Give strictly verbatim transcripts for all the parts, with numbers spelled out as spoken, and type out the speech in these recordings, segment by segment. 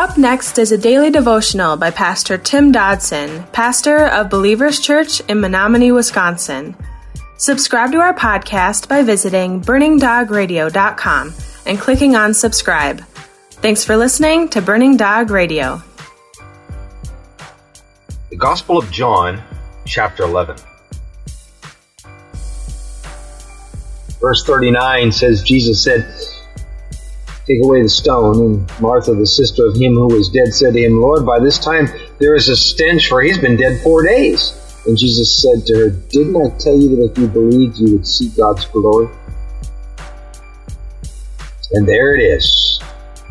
Up next is a daily devotional by Pastor Tim Dodson, pastor of Believers Church in Menominee, Wisconsin. Subscribe to our podcast by visiting burning dog radio dot com and clicking on subscribe. Thanks for listening to Burning Dog Radio. The Gospel of John, chapter eleven. Verse thirty-nine says, Jesus said, "Take away the stone." And Martha, the sister of him who was dead, said to him, "Lord, by this time there is a stench, for he's been dead four days. And Jesus said to her, "Didn't I tell you that if you believed, you would see God's glory?" And there it is.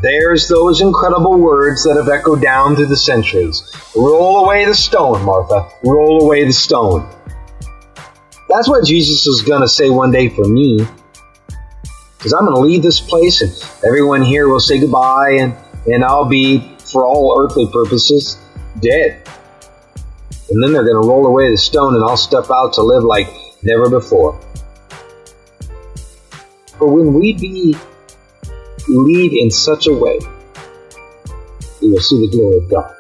There's those incredible words that have echoed down through the centuries. Roll away the stone, Martha. Roll away the stone. That's what Jesus is going to say one day for me. Because I'm going to leave this place and everyone here will say goodbye and, and I'll be, for all earthly purposes, dead. And then they're going to roll away the stone and I'll step out to live like never before. But when we be leave in such a way, we will see the glory of God.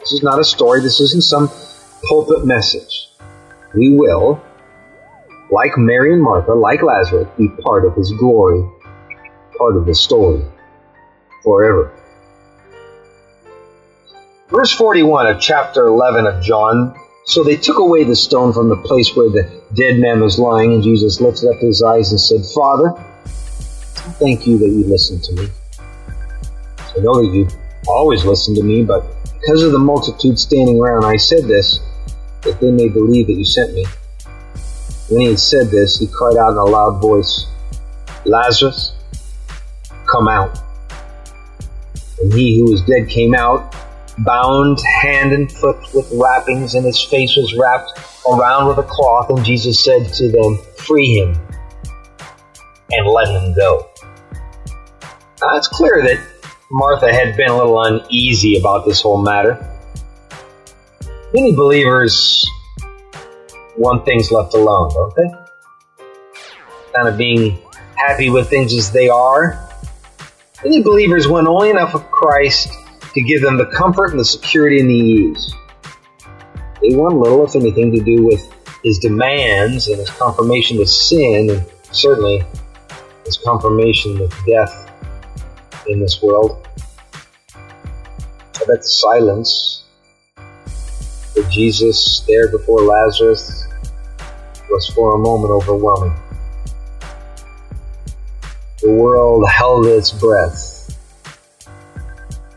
This is not a story. This isn't some pulpit message. We will, like Mary and Martha, like Lazarus, be part of his glory, part of the story, forever. Verse forty-one of chapter eleven of John. So they took away the stone from the place where the dead man was lying, and Jesus lifted up his eyes and said, "Father, thank you that you listened to me. I know that you always listen to me, but because of the multitude standing around, I said this, that they may believe that you sent me." When he had said this, he cried out in a loud voice, "Lazarus, come out." And he who was dead came out, bound hand and foot with wrappings, and his face was wrapped around with a cloth. And Jesus said to them, "Free him and let him go." Now, it's clear that Martha had been a little uneasy about this whole matter. Many believers want things left alone, don't they? Kind of being happy with things as they are. Many believers want only enough of Christ to give them the comfort and the security and the ease. They want little, if anything, to do with his demands and his confirmation with sin, and certainly his confirmation with death in this world. I bet the silence that Jesus there before Lazarus was for a moment overwhelming. The world held its breath,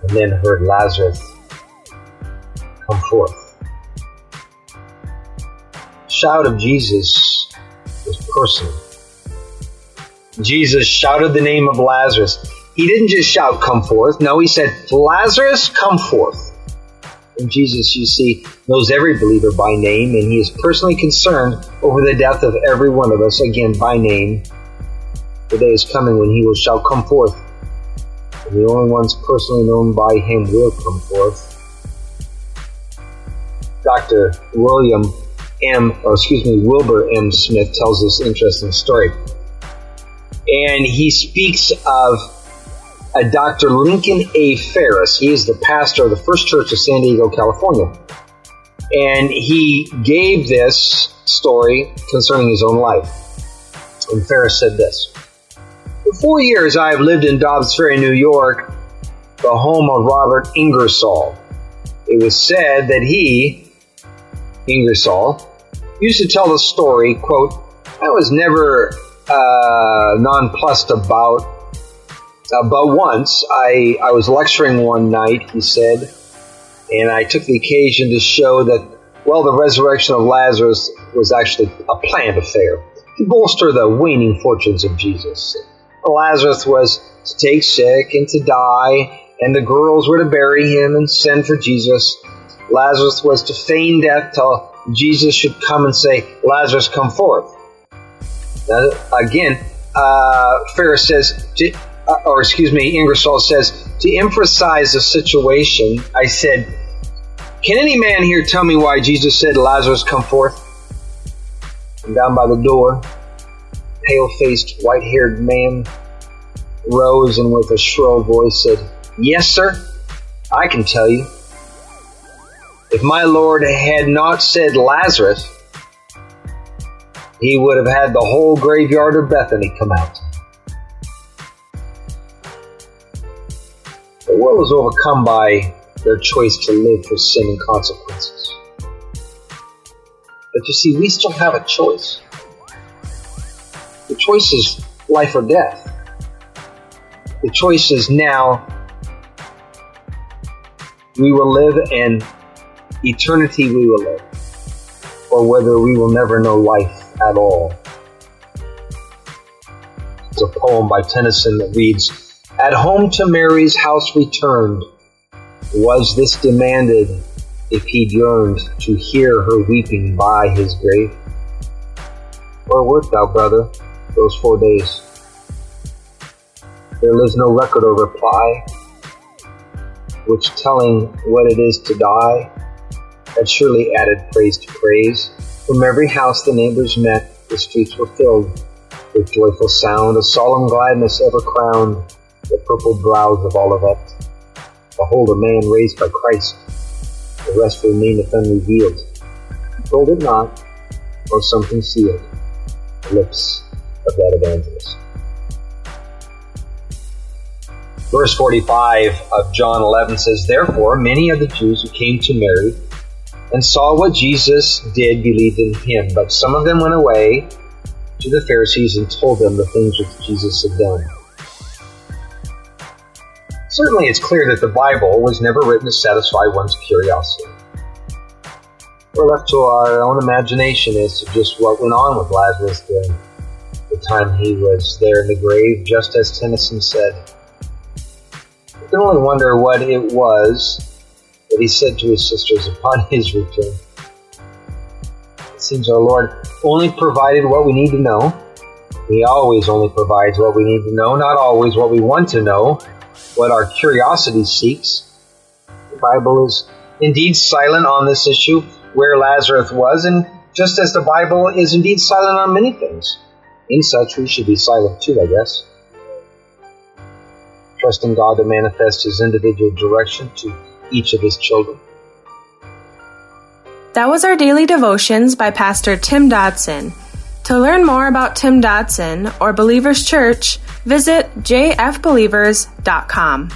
and then heard Lazarus come forth. The shout of Jesus was personal. Jesus shouted the name of Lazarus. He didn't just shout, "Come forth." No, he said, "Lazarus, come forth." And Jesus, you see, knows every believer by name, and he is personally concerned over the death of every one of us, again, by name. The day is coming when he will shout, "Come forth." The only ones personally known by him will come forth. Doctor William M., or excuse me, Wilbur M. Smith tells this interesting story. And he speaks of a Doctor Lincoln A. Ferris. He is the pastor of the First Church of San Diego, California. And he gave this story concerning his own life. And Ferris said this: "For four years I have lived in Dobbs Ferry, New York, the home of Robert Ingersoll. It was said that he, Ingersoll, used to tell the story, quote, 'I was never uh, nonplussed about, uh, but once I, I was lecturing one night,' he said, 'and I took the occasion to show that, well, the resurrection of Lazarus was actually a planned affair to bolster the waning fortunes of Jesus. Lazarus was to take sick and to die, and the girls were to bury him and send for Jesus. Lazarus was to feign death till Jesus should come and say, 'Lazarus, come forth.'" Now, again, uh, Ferris says, to, uh, or excuse me, Ingersoll says, "To emphasize the situation, I said, 'Can any man here tell me why Jesus said, 'Lazarus, come forth?'" And down by the door, pale-faced, white-haired man rose and with a shrill voice said, Yes, sir, I can tell you. If my Lord had not said Lazarus, he would have had the whole graveyard of Bethany come out. The world is overcome by their choice to live for sin and consequences. But you see, we still have a choice. The choice is life or death. The choice is now we will live and eternity we will live, or whether we will never know life at all. It's a poem by Tennyson that reads, "At home to Mary's house returned, was this demanded if he'd yearned to hear her weeping by his grave? Where wert thou, brother, those four days? There lives no record or reply, which telling what it is to die, had surely added praise to praise. From every house the neighbors met, the streets were filled with joyful sound, a solemn gladness ever crowned the purple brows of Olivet. Behold, a man raised by Christ, the rest remaineth unrevealed. He told it not, or something sealed, the lips of that evangelist." Verse forty-five of John eleven says, "Therefore many of the Jews who came to Mary and saw what Jesus did believed in him. But some of them went away to the Pharisees and told them the things which Jesus had done." Certainly it's clear that the Bible was never written to satisfy one's curiosity. We're left to our own imagination as to just what went on with Lazarus during the time he was there in the grave, just as Tennyson said. You can only wonder what it was that he said to his sisters upon his return. It seems our Lord only provided what we need to know. He always only provides what we need to know, not always what we want to know, what our curiosity seeks. The Bible is indeed silent on this issue, where Lazarus was, and just as the Bible is indeed silent on many things, in such we should be silent too, I guess. Trusting God to manifest His individual direction to each of His children. That was our daily devotions by Pastor Tim Dodson. To learn more about Tim Dodson or Believers Church, visit j f believers dot com.